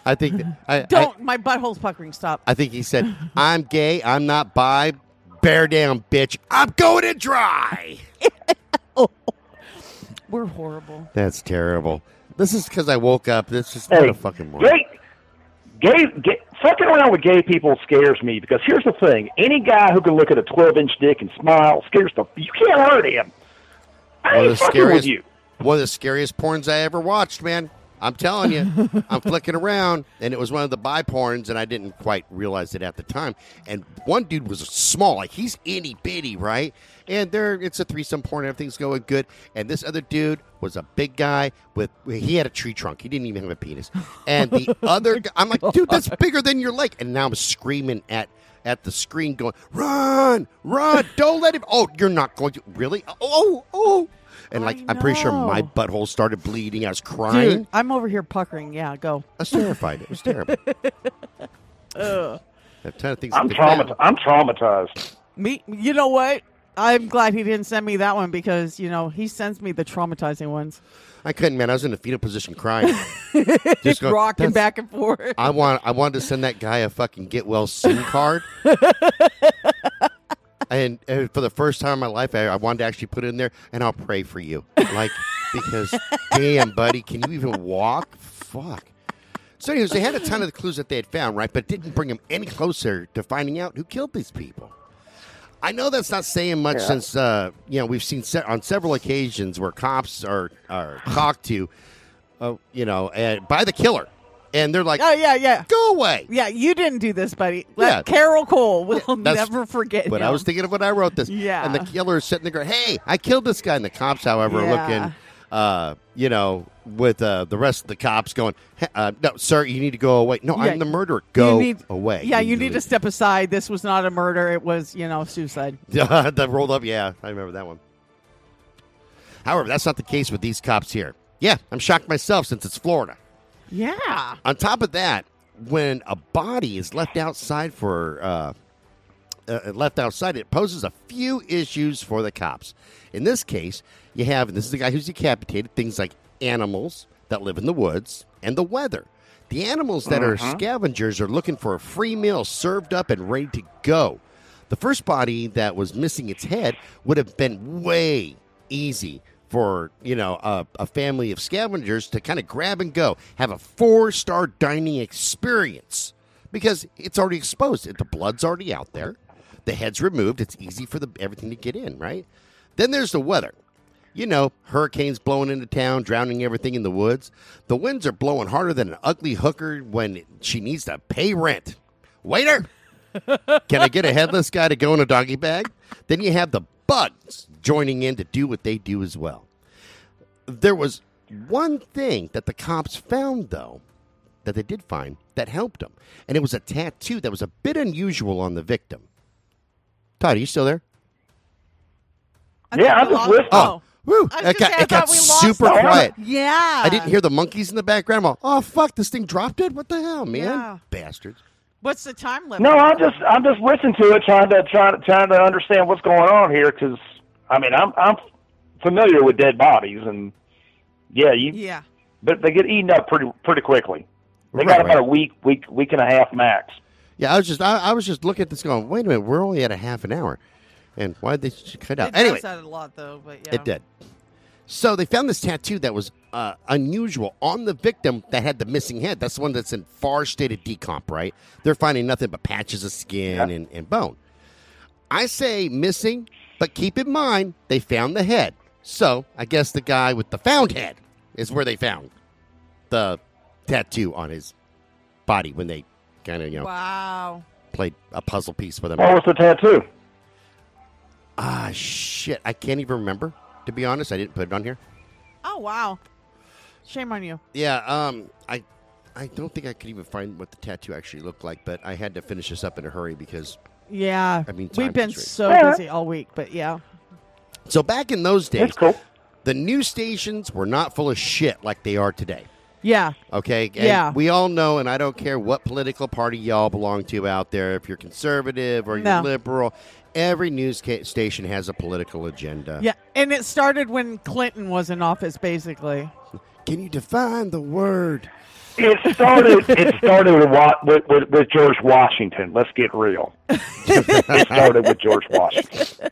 I think that, I don't. I, my butthole's puckering. Stop. I think he said, "I'm gay. I'm not bi. Bear down, bitch. I'm going in dry." Oh. We're horrible. That's terrible. This is because I woke up. This is hey, what a fucking morning. Gay, gay, gay, fucking around with gay people scares me because here's the thing: any guy who can look at a twelve-inch dick and smile scares the. You can't hurt him. I ain't fucking scariest, with you. One of the scariest porns I ever watched, man. I'm telling you, I'm flicking around, and it was one of the bi porns, and I didn't quite realize it at the time. And one dude was small, like he's itty bitty, right? And there, it's a threesome porn, everything's going good. And this other dude was a big guy with, he had a tree trunk, he didn't even have a penis. And the other, I'm like, dude, that's bigger than your leg. And now I'm screaming at, at the screen, going, run, run, don't let him. Oh, you're not going to really? Oh, oh. And, like, I'm pretty sure my butthole started bleeding. I was crying. Dude, I'm over here puckering. Yeah, go. I was terrified. It was terrible. Ugh. I'm, traumatized. I'm traumatized. Me, you know what? I'm glad he didn't send me that one because, you know, he sends me the traumatizing ones. I couldn't, man. I was in a fetal position crying. Just going, rocking back and forth. I want. I wanted to send that guy a fucking get well soon card. and, and for the first time in my life, I, I wanted to actually put it in there, and I'll pray for you. Like, because, damn, buddy, can you even walk? Fuck. So anyways, they had a ton of the clues that they had found, right? But didn't bring them any closer to finding out who killed these people. I know that's not saying much yeah. since, uh, you know, we've seen se- on several occasions where cops are, are talked to, uh, you know, and by the killer. And they're like, oh, yeah, yeah. Go away. Yeah, you didn't do this, buddy. Like, yeah. Carol Cole will yeah, never forget But him. I was thinking of when I wrote this. Yeah. And the killer is sitting there going, hey, I killed this guy. And the cops, however, yeah. are looking, uh, you know, with uh, the rest of the cops going, hey, uh, no, sir, you need to go away. No, yeah. I'm the murderer. Go need, away. Yeah, you, you need to step aside. This was not a murder. It was, you know, suicide. That rolled up. Yeah, I remember that one. However, that's not the case with these cops here. Yeah, I'm shocked myself since it's Florida. Yeah. On top of that, when a body is left outside for uh, uh, left outside, it poses a few issues for the cops. In this case, you have, and this is the guy who's decapitated, things like animals that live in the woods and the weather. The animals that uh-huh. are scavengers are looking for a free meal served up and ready to go. The first body that was missing its head would have been way easy for, you know, a, a family of scavengers to kind of grab and go, have a four-star dining experience because it's already exposed. The blood's already out there. The head's removed. It's easy for the everything to get in, right? Then there's the weather. You know, hurricanes blowing into town, drowning everything in the woods. The winds are blowing harder than an ugly hooker when she needs to pay rent. Waiter, can I get a headless guy to go in a doggy bag? Then you have the bugs joining in to do what they do as well. There was one thing that the cops found, though, that they did find that helped them. And it was a tattoo that was a bit unusual on the victim. Todd, are you still there? I yeah, I'm just listening. Oh. Woo. It got, it got super quiet. Yeah. I didn't hear the monkeys in the background. All, oh, fuck, this thing dropped it? What the hell, man? Yeah. Bastards. What's the time limit? No, I'm just I'm just listening to it, trying to trying to, trying to understand what's going on here, because, I mean, I'm I'm familiar with dead bodies, and, yeah, you, yeah. but they get eaten up pretty pretty quickly. They right, got about right. a week, week, week and a half max. Yeah, I was just I, I was just looking at this going, wait a minute, we're only at a half an hour. And why did they cut out? It anyway, sounded a lot, though, but yeah. It did. So they found this tattoo that was uh, unusual on the victim that had the missing head. That's the one that's in far state of decomp, right? They're finding nothing but patches of skin yeah. and, and bone. I say missing, but keep in mind, they found the head. So I guess the guy with the found head is where they found the tattoo on his body when they kind of, you know, wow. played a puzzle piece with him. What was the tattoo? Ah, shit. I can't even remember, to be honest. I didn't put it on here. Oh, wow. Shame on you. Yeah, um, I I don't think I could even find what the tattoo actually looked like, but I had to finish this up in a hurry because... Yeah, I mean, we've been so busy all week, but yeah. So back in those days, cool. the news stations were not full of shit like they are today. Yeah. Okay? And yeah. we all know, and I don't care what political party y'all belong to out there, if you're conservative or you're no. liberal... Every news station has a political agenda. Yeah, and it started when Clinton was in office, basically. Can you define the word? It started. it started with, with, with George Washington. Let's get real. It started with George Washington.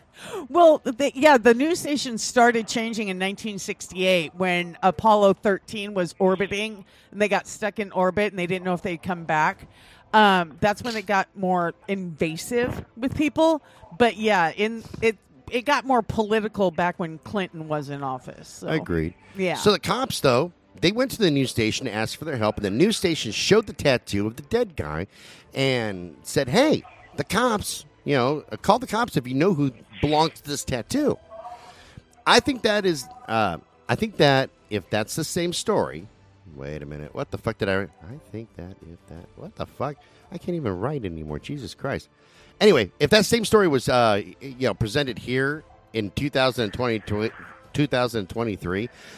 Well, the, yeah, the news station started changing in nineteen sixty-eight when Apollo thirteen was orbiting, and they got stuck in orbit, and they didn't know if they'd come back. Um, that's when it got more invasive with people. But, yeah, in it it got more political back when Clinton was in office. So. Agreed. Yeah. So the cops, though, they went to the news station to ask for their help. And the news station showed the tattoo of the dead guy and said, hey, the cops, you know, call the cops if you know who belongs to this tattoo. I think that is, uh, I think that if that's the same story. Wait a minute. What the fuck did I write? I think that if that... What the fuck? I can't even write anymore. Jesus Christ. Anyway, if that same story was uh, you know, presented here in two thousand twenty-three,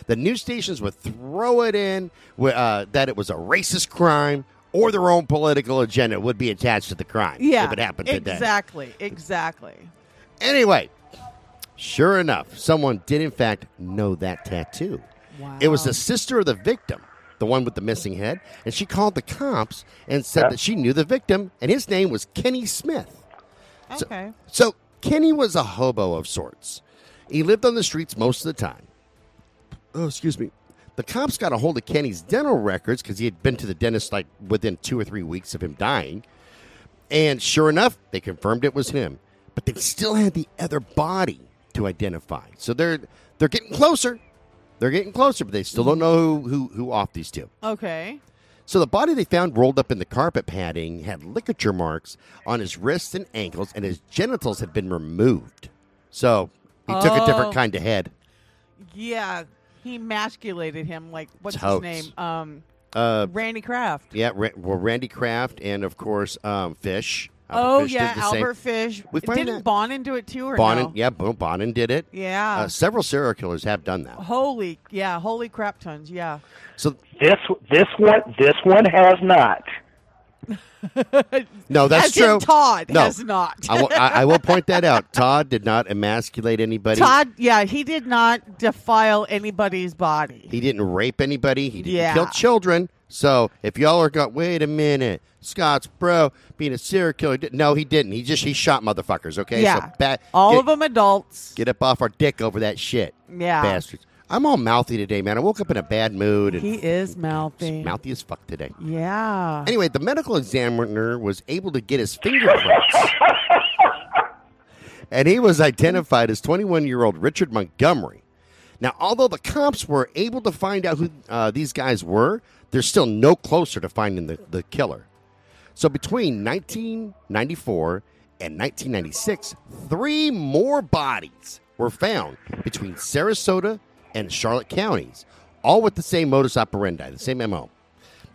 the news stations would throw it in uh, that it was a racist crime or their own political agenda would be attached to the crime yeah, if it happened today. Exactly. Exactly. Anyway, Sure enough, someone did, in fact, know that tattoo. Wow. It was the sister of the victim, the one with the missing head, and she called the cops and said yeah. that she knew the victim, and his name was Kenny Smith. Okay. So, so Kenny was a hobo of sorts. He lived on the streets most of the time. Oh, excuse me. The cops got a hold of Kenny's dental records because he had been to the dentist like within two or three weeks of him dying. And sure enough, they confirmed it was him. But they still had the other body to identify. So they're they're getting closer. They're getting closer, but they still don't know who, who, who off these two. Okay. So the body they found rolled up in the carpet padding had ligature marks on his wrists and ankles, and his genitals had been removed. So he oh. took a different kind of head. Yeah. He emasculated him. Like, what's Totes. his name? Um, uh, Randy Kraft. Yeah, Ra- well, Randy Kraft and, of course, um, Fish. Albert oh, Fish yeah, Albert same. Fish. Didn't that? Bonin do it, too, or Bonin, no? Yeah, Bonin did it. Yeah. Uh, several serial killers have done that. Holy, yeah, holy crap tons, yeah. So this this one this one has not. No, that's As true. Todd no, has not. I, will, I, I will point that out. Todd did not emasculate anybody. Todd, yeah, he did not defile anybody's body. He didn't rape anybody. He didn't yeah. kill children. So if y'all are going, wait a minute, Scott's bro being a serial killer. No, he didn't. He just he shot motherfuckers. Okay, yeah, so bat, all get, of them adults. Get up off our dick over that shit. Yeah, bastards. I'm all mouthy today, man. I woke up in a bad mood. And he is mouthy. Mouthy as fuck today. Yeah. Anyway, the medical examiner was able to get his fingerprints. And he was identified as twenty-one-year-old Richard Montgomery. Now, although the cops were able to find out who uh, these guys were, they're still no closer to finding the, the killer. So between nineteen ninety-four and nineteen ninety-six, three more bodies were found between Sarasota and Charlotte counties, all with the same modus operandi, the same M O.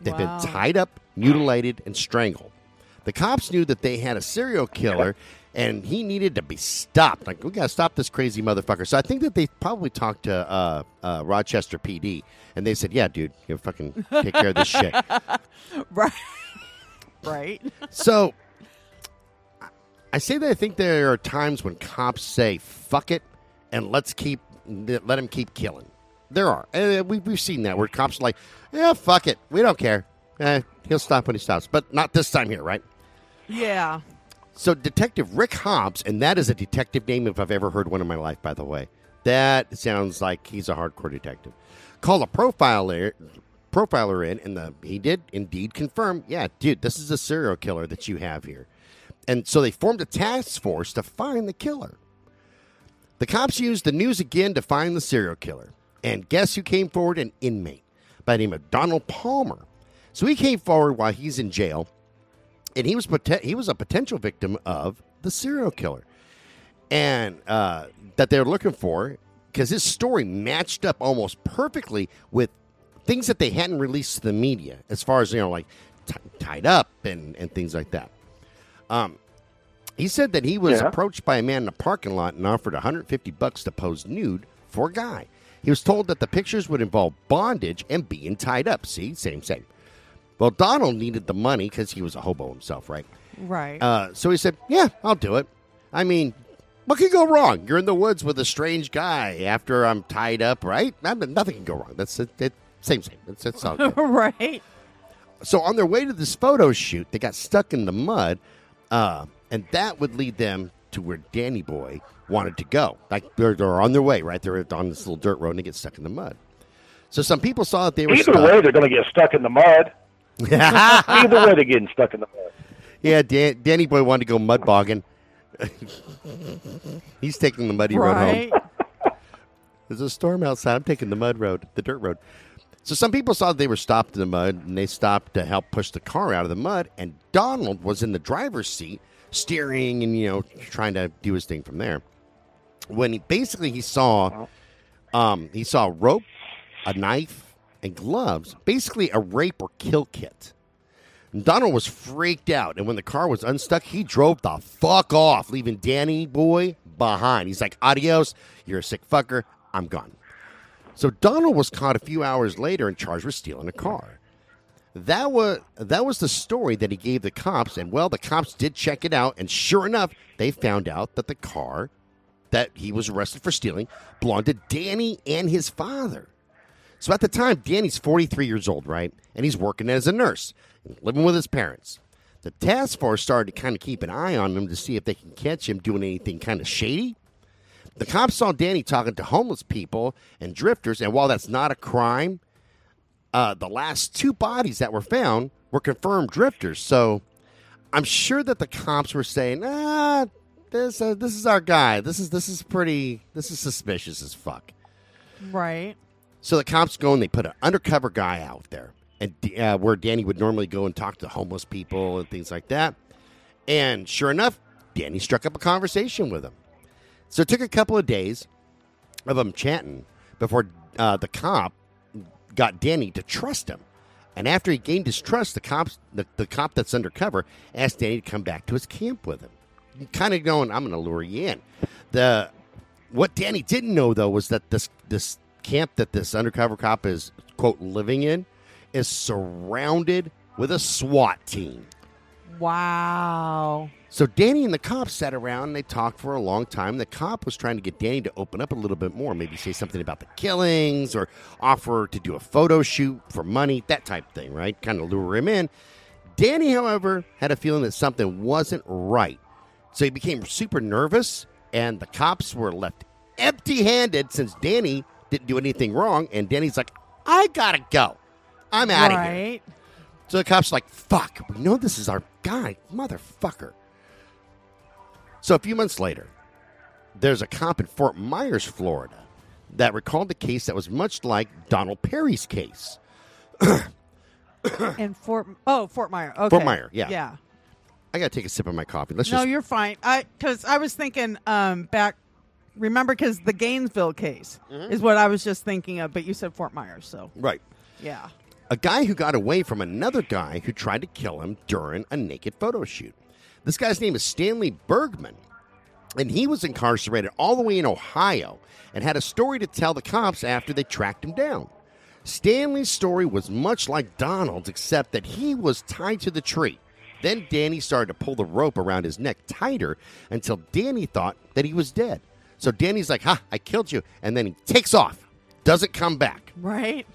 They've wow. been tied up, mutilated, and strangled. The cops knew that they had a serial killer, and he needed to be stopped. Like, we got to stop this crazy motherfucker. So I think that they probably talked to uh, uh, Rochester P D, and they said, yeah, dude, you fucking take care of this shit. Right. Right. So I say that I think there are times when cops say, fuck it, and let's keep let him keep killing. There are. Uh, we, we've seen that where cops are like, yeah, fuck it. We don't care. Eh, he'll stop when he stops. But not this time here, right? Yeah. So Detective Rick Hobbs, and that is a detective name if I've ever heard one in my life, by the way. That sounds like he's a hardcore detective. Call a profiler profiler in, and the, he did indeed confirm, yeah, dude, this is a serial killer that you have here. And so they formed a task force to find the killer. The cops used the news again to find the serial killer. And guess who came forward? An inmate by the name of Donald Palmer. So he came forward while he's in jail, and he was poten- he was a potential victim of the serial killer and uh, that they were looking for because his story matched up almost perfectly with things that they hadn't released to the media as far as, you know, like t- tied up and, and things like that. Um. He said that he was yeah. approached by a man in a parking lot and offered one hundred fifty bucks to pose nude for a guy. He was told that the pictures would involve bondage and being tied up. See, same, same. Well, Donald needed the money because he was a hobo himself, right? Right. Uh, so he said, yeah, I'll do it. I mean, what could go wrong? You're in the woods with a strange guy after I'm tied up, right? I mean, nothing can go wrong. That's it, it, same, same. That's, that's all good. Right. So on their way to this photo shoot, they got stuck in the mud. Uh And that would lead them to where Danny Boy wanted to go. Like, they're, they're on their way, right? They're on this little dirt road, and they get stuck in the mud. So some people saw that they were Either stuck. way, they're going to get stuck in the mud. Either way, they're getting stuck in the mud. Yeah, Dan, Danny Boy wanted to go mud bogging. He's taking the muddy right. road home. There's a storm outside. I'm taking the mud road, the dirt road. So some people saw that they were stopped in the mud, and they stopped to help push the car out of the mud, and Donald was in the driver's seat, steering and, you know, trying to do his thing from there. When he basically he saw um, he saw a rope, a knife, and gloves, basically a rape or kill kit. And Donald was freaked out, and when the car was unstuck, he drove the fuck off, leaving Danny Boy behind. He's like, adios, you're a sick fucker, I'm gone. So Donald was caught a few hours later and charged with stealing a car. That was that was the story that he gave the cops, and, well, the cops did check it out, and sure enough, they found out that the car that he was arrested for stealing belonged to Danny and his father. So at the time, Danny's forty-three years old, right? And he's working as a nurse, living with his parents. The task force started to kind of keep an eye on him to see if they can catch him doing anything kind of shady. The cops saw Danny talking to homeless people and drifters, and while that's not a crime, uh, the last two bodies that were found were confirmed drifters. So I'm sure that the cops were saying, ah, this uh, this is our guy. This is this is pretty, this is suspicious as fuck. Right. So the cops go and they put an undercover guy out there, and uh, where Danny would normally go and talk to homeless people and things like that. And sure enough, Danny struck up a conversation with him. So it took a couple of days of them chatting before uh, the cop got Danny to trust him. And after he gained his trust, the cops, the, the cop that's undercover asked Danny to come back to his camp with him. Kind of going, I'm going to lure you in. The What Danny didn't know, though, was that this this camp that this undercover cop is, quote, living in is surrounded with a SWAT team. Wow. So Danny and the cop sat around and they talked for a long time. The cop was trying to get Danny to open up a little bit more, maybe say something about the killings or offer to do a photo shoot for money, that type of thing, right? Kind of lure him in. Danny, however, had a feeling that something wasn't right. So he became super nervous, and the cops were left empty-handed since Danny didn't do anything wrong. And Danny's like, I got to go. I'm out of here. So the cop's like, fuck, we know this is our guy, motherfucker. So a few months later, there's a cop in Fort Myers, Florida, that recalled the case that was much like Donald Perry's case. In Fort, oh, Fort Myers. Okay. Fort Myers, yeah. Yeah. I got to take a sip of my coffee. Let's no, just... you're fine. I Because I was thinking um, back, remember, because the Gainesville case mm-hmm. is what I was just thinking of, but you said Fort Myers, so. Right. Yeah. A guy who got away from another guy who tried to kill him during a naked photo shoot. This guy's name is Stanley Bergman, and he was incarcerated all the way in Ohio and had a story to tell the cops after they tracked him down. Stanley's story was much like Donald's, except that he was tied to the tree. Then Danny started to pull the rope around his neck tighter until Danny thought that he was dead. So Danny's like, ha, I killed you, and then he takes off, doesn't come back. Right.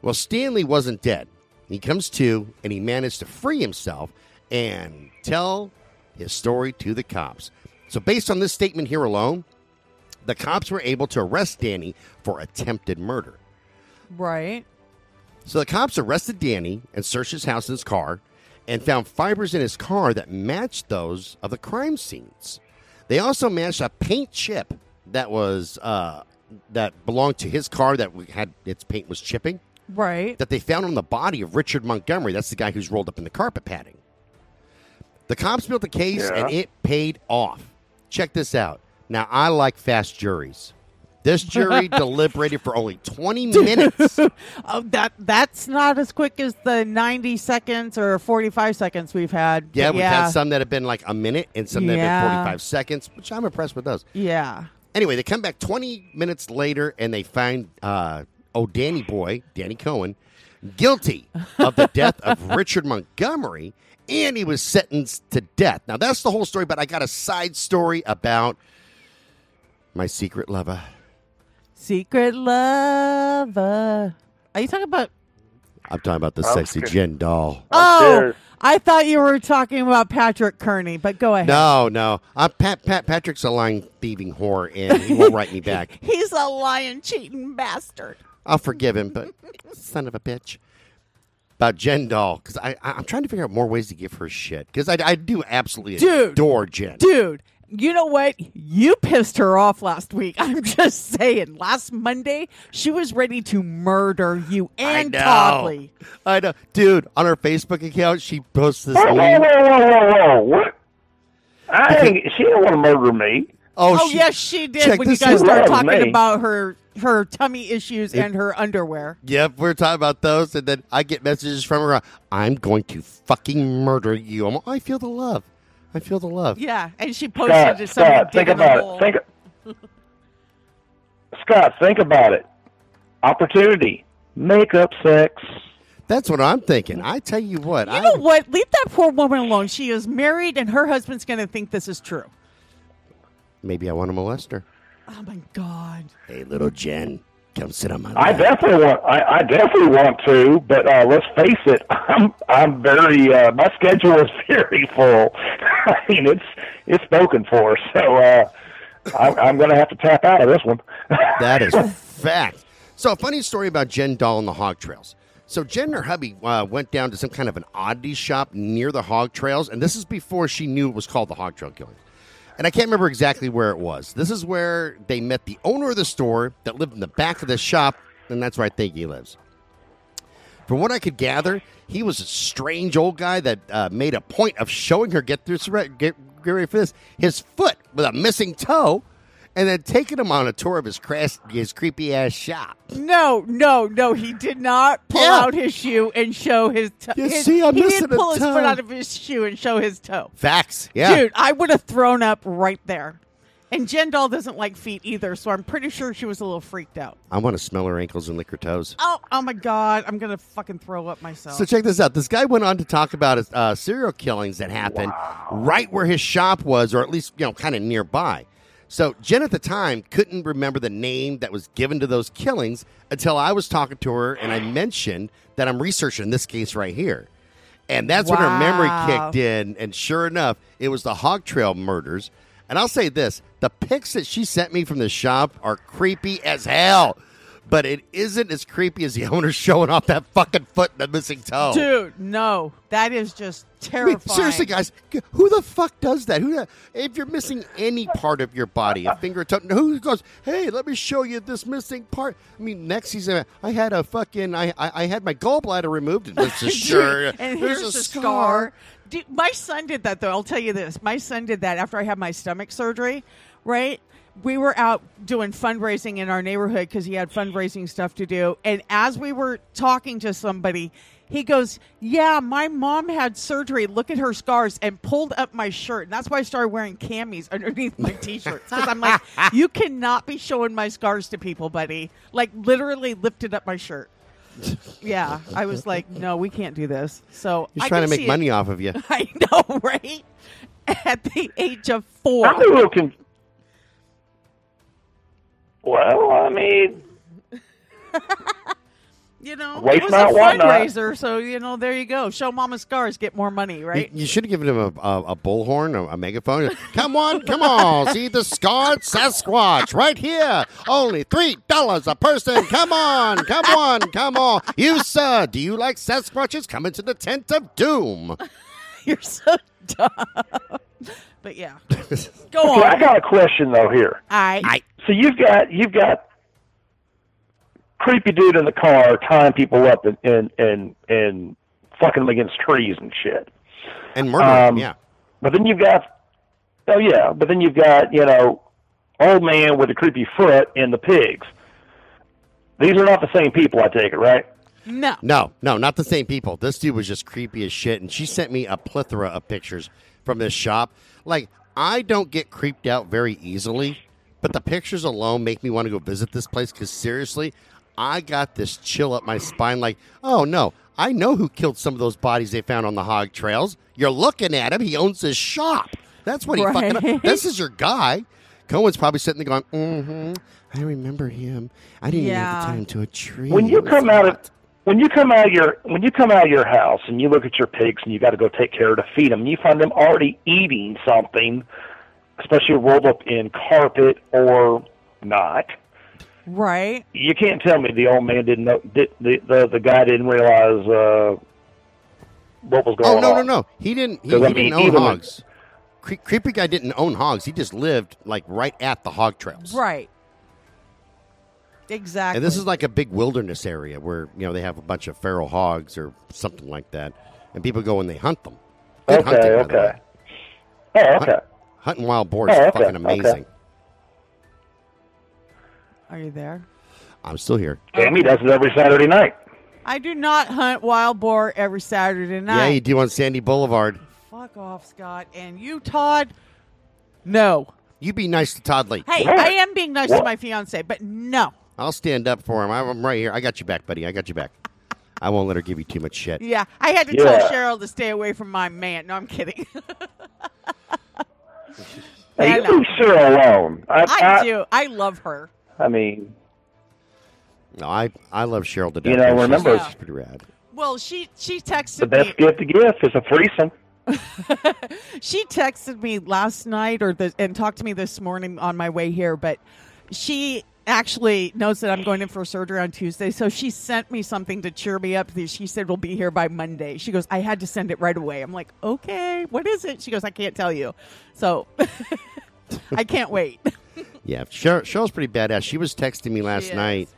Well, Stanley wasn't dead. He comes to, and he managed to free himself and tell his story to the cops. So based on this statement here alone, the cops were able to arrest Danny for attempted murder. Right. So the cops arrested Danny and searched his house and his car and found fibers in his car that matched those of the crime scenes. They also matched a paint chip that was uh, that belonged to his car that had its paint was chipping. Right. That they found on the body of Richard Montgomery. That's the guy who's rolled up in the carpet padding. The cops built the case, yeah. and it paid off. Check this out. Now, I like fast juries. This jury deliberated for only twenty minutes. Oh, that That's not as quick as the ninety seconds or forty-five seconds we've had. Yeah, we've yeah. had some that have been like a minute and some that yeah. have been forty-five seconds, which I'm impressed with those. Yeah. Anyway, they come back twenty minutes later, and they find, uh, oh, Danny boy, Danny Cohen, guilty of the death of Richard Montgomery, and he was sentenced to death. Now, that's the whole story, but I got a side story about my secret lover. Secret lover. Are you talking about? I'm talking about the sexy Jen Dahl. Oh, I thought you were talking about Patrick Kearney, but go ahead. No, no. Uh, Pat, Pat, Patrick's a lying, thieving whore, and he won't write me back. He's a lying, cheating bastard. I'll forgive him, but son of a bitch. About Jen Dahl, because I, I, I'm trying to figure out more ways to give her shit. Because I, I do absolutely dude, adore Jen. Dude, you know what? You pissed her off last week. I'm just saying. Last Monday, she was ready to murder you and Toddley. I know. Dude, on her Facebook account, she posts this. Whoa, whoa, whoa, whoa, whoa. What? I ain't, she didn't want to murder me. Oh, oh she, yes, she did. When you guys started talking me. about her... her tummy issues and her underwear. Yep, we're talking about those, and then I get messages from her. I'm going to fucking murder you. I'm, I feel the love. I feel the love. Yeah, and she posted Scott, it. Scott, think about it. Think, Scott, think about it. Opportunity, makeup, sex. That's what I'm thinking. I tell you what. You I, know what? Leave that poor woman alone. She is married, and her husband's going to think this is true. Maybe I want to molest her. Oh my God! Hey, little Jen, come sit on my lap. I definitely want. I, I definitely want to, but uh, let's face it. I'm. I'm very. Uh, my schedule is very full. I mean, it's it's spoken for. So uh, I'm, I'm going to have to tap out of this one. That is fact. So, a funny story about Jen Dahl and the hog trails. So Jen and her hubby uh, went down to some kind of an oddity shop near the hog trails, and this is before she knew it was called the Hog Trail Killing. And I can't remember exactly where it was. This is where they met the owner of the store that lived in the back of the shop, and that's where I think he lives. From what I could gather, he was a strange old guy that uh, made a point of showing her, get, through, get, get ready for this, his foot with a missing toe, and then taking him on a tour of his crass, his creepy-ass shop. No, no, no. He did not pull yeah. out his shoe and show his toe. You his, see, I'm he missing did pull a his toe. foot out of his shoe and show his toe. Facts, yeah. Dude, I would have thrown up right there. And Jen Dahl doesn't like feet either, so I'm pretty sure she was a little freaked out. I want to smell her ankles and lick her toes. Oh, oh my God. I'm going to fucking throw up myself. So check this out. This guy went on to talk about his, uh, serial killings that happened wow. right where his shop was, or at least, you know, kind of nearby. So Jen at the time couldn't remember the name that was given to those killings until I was talking to her and I mentioned that I'm researching this case right here. And that's wow. when her memory kicked in. And sure enough, it was the Hog Trail Murders. And I'll say this, the pics that she sent me from the shop are creepy as hell. But it isn't as creepy as the owner showing off that fucking foot and the missing toe. Dude, no. That is just terrifying. I mean, seriously, guys, who the fuck does that? Who, if you're missing any part of your body, a finger, a toe, who goes, hey, let me show you this missing part? I mean, next season, I had a fucking, I I, I had my gallbladder removed. And it's a sure, and here's a the scar. scar. Dude, my son did that, though. I'll tell you this. My son did that after I had my stomach surgery, right? We were out doing fundraising in our neighborhood because he had fundraising stuff to do. And as we were talking to somebody, he goes, yeah, my mom had surgery. Look at her scars, and pulled up my shirt. And that's why I started wearing camis underneath my T-shirts. Because I'm like, you cannot be showing my scars to people, buddy. Like, literally lifted up my shirt. Yeah. I was like, no, we can't do this. So He's I trying to make money it. off of you. I know, right? At the age of four. I'm a little confused. Well, I mean, you know, it was a fundraiser, so, you know, there you go. Show mama scars, get more money, right? You, you should have given him a, a, a bullhorn, a, a megaphone. Come on, come on. See the scarred Sasquatch right here. Only three dollars a person. Come on, come on, come on. You, sir, do you like Sasquatches? Come into the tent of doom. You're so dumb. But, yeah. Go on. Okay, I got a question, though, here. I... I So you've got you've got creepy dude in the car tying people up and and and, and fucking them against trees and shit, and murdering, um, yeah. But then you've got oh yeah, but then you've got you know old man with a creepy foot and the pigs. These are not the same people, I take it, right? No, no, no, not the same people. This dude was just creepy as shit, and she sent me a plethora of pictures from this shop. Like, I don't get creeped out very easily. But the pictures alone make me want to go visit this place because, seriously, I got this chill up my spine like, oh, no, I know who killed some of those bodies they found on the hog trails. You're looking at him. He owns this shop. That's what he right. fucking – this is your guy. Cohen's probably sitting there going, mm-hmm, I remember him. I didn't yeah. even have the time to a tree. When you come out of – When you come out of your when you come out of your house and you look at your pigs and you got to go take care to feed them, and you find them already eating something – especially rolled up in carpet or not. Right. You can't tell me the old man didn't know, did, the, the the guy didn't realize uh, what was going on. Oh, no, on. no, no. He didn't, he, he didn't mean, own hogs. When... Cre- creepy guy didn't own hogs. He just lived, like, right at the hog trails. Right. Exactly. And this is like a big wilderness area where, you know, they have a bunch of feral hogs or something like that. And people go and they hunt them. Good okay, hunting, okay. The oh, okay. Hunt- Hunting wild boars is oh, okay, fucking amazing. Okay. Are you there? I'm still here. Tammy does it every Saturday night. I do not hunt wild boar every Saturday night. Yeah, you do on Sandy Boulevard. Fuck off, Scott. And you, Todd, no. You be nice to Todd Lee. Hey, what? I am being nice what? to my fiance, but no. I'll stand up for him. I'm right here. I got you back, buddy. I got you back. I won't let her give you too much shit. Yeah, I had to yeah. tell Cheryl to stay away from my man. No, I'm kidding. Yeah, you leave Cheryl alone. I, I, I do. I love her. I mean, no, I I love Cheryl to death. You know, remember, she's pretty rad. Well, she she texted me. The best gift to give is a threesome. She texted me last night, or the, and talked to me this morning on my way here. But she actually knows that I'm going in for surgery on Tuesday, so she sent me something to cheer me up. She said we'll be here by Monday. She goes, I had to send it right away. I'm like, okay, what is it? She goes, I can't tell you. So I can't wait. Yeah, Cheryl, Cheryl's pretty badass. She was texting me last night.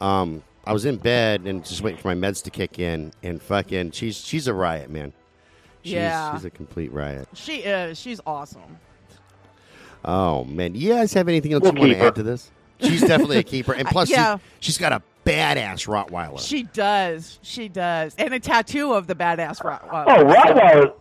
Um, I was in bed and just waiting for my meds to kick in, and fucking, she's she's a riot, man. She's, yeah, she's a complete riot. She is. She's awesome. Oh man, you guys have anything else we'll you want to add to this? She's definitely a keeper, and plus, yeah. she, she's got a badass Rottweiler. She does, she does, and a tattoo of the badass Rottweiler. Oh, Rottweiler!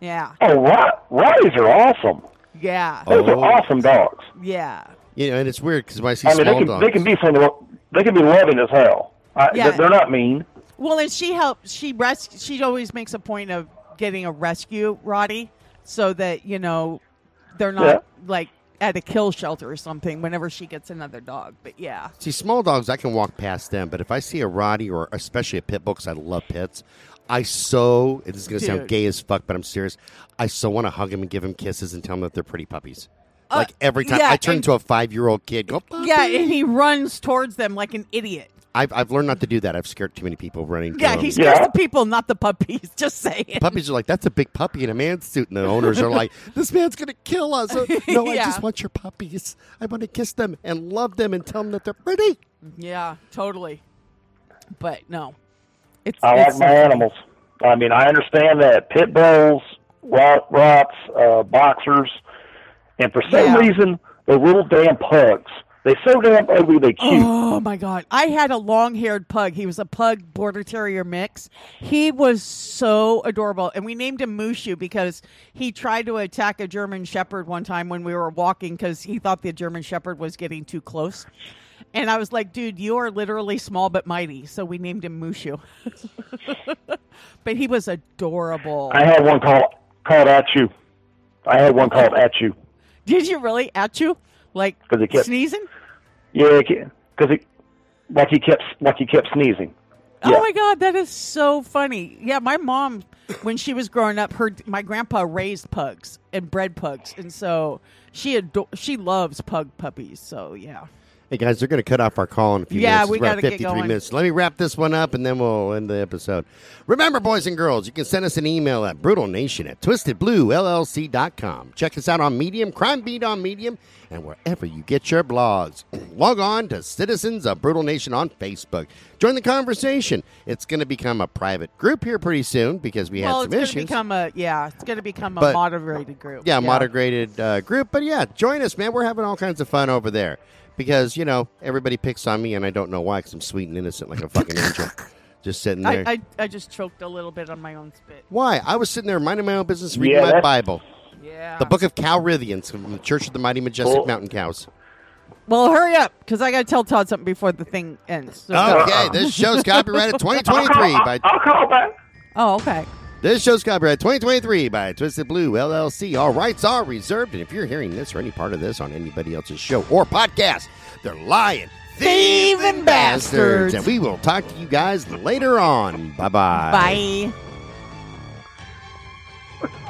Yeah. Oh, Rott Rotties are awesome. Yeah, those oh. are awesome dogs. Yeah. You know, and it's weird because when I see I mean, small they can, dogs, they can be from the, they can be loving as hell. I, yeah. They're not mean. Well, and she helps. She res- She always makes a point of getting a rescue Rottie, so that you know they're not yeah. like. At a kill shelter or something whenever she gets another dog, but yeah. See, small dogs, I can walk past them, but if I see a Rottie or especially a pit bull, because I love pits, I so, this is going to sound gay as fuck, but I'm serious, I so want to hug them and give them kisses and tell them that they're pretty puppies. Uh, like every time, yeah, I turn and, into a five-year-old kid, go, puppy. Yeah, and he runs towards them like an idiot. I've, I've learned not to do that. I've scared too many people running. Yeah, he scares yeah. the people, not the puppies. Just saying. Puppies are like, that's a big puppy in a man's suit. And the owners are like, this man's going to kill us. No, yeah. I just want your puppies. I want to kiss them and love them and tell them that they're pretty. Yeah, totally. But no. It's, I it's like my funny. animals. I mean, I understand that pit bulls, rot, rots, uh, boxers, and for some yeah. reason, the little damn pugs. They so damn ugly, they cute. Oh, my God. I had a long-haired pug. He was a pug border terrier mix. He was so adorable. And we named him Mushu because he tried to attack a German Shepherd one time when we were walking because he thought the German Shepherd was getting too close. And I was like, dude, you are literally small but mighty. So we named him Mushu. But he was adorable. I had one called, called Achoo. I had one called Achoo. Did you really? Achoo? Like Cause he kept, sneezing? Yeah, because like he kept like he kept sneezing. Yeah. Oh my God, that is so funny. Yeah, my mom, when she was growing up, her my grandpa raised pugs and bred pugs, and so she ador- she loves pug puppies. So yeah. Hey guys, they're going to cut off our call in a few yeah, minutes. Yeah, we got to get going. Minutes. Let me wrap this one up, and then we'll end the episode. Remember, boys and girls, you can send us an email at brutal nation at twisted blue l l c dot com. Check us out on Medium, Crime Beat on Medium, and wherever you get your blogs. Log on to Citizens of Brutal Nation on Facebook. Join the conversation. It's going to become a private group here pretty soon because we well, had some it's issues. Become a, yeah, it's going to become but, a moderated group. Yeah, yeah. moderated uh, group. But yeah, join us, man. We're having all kinds of fun over there. Because, you know, everybody picks on me, and I don't know why, because I'm sweet and innocent like a fucking angel. Just sitting there. I, I, I just choked a little bit on my own spit. Why? I was sitting there minding my own business, reading yeah, my Bible. Yeah. The Book of Cowrithians from the Church of the Mighty Majestic oh. Mountain Cows. Well, hurry up, because I got to tell Todd something before the thing ends. So okay, uh-uh. This show's copyrighted twenty twenty-three. I'll call, by. I'll call back. Oh, okay. This show's copyright twenty twenty-three by Twisted Blue, L L C. All rights are reserved. And if you're hearing this or any part of this on anybody else's show or podcast, they're lying, thieving bastards. bastards. And we will talk to you guys later on. Bye-bye.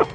Bye.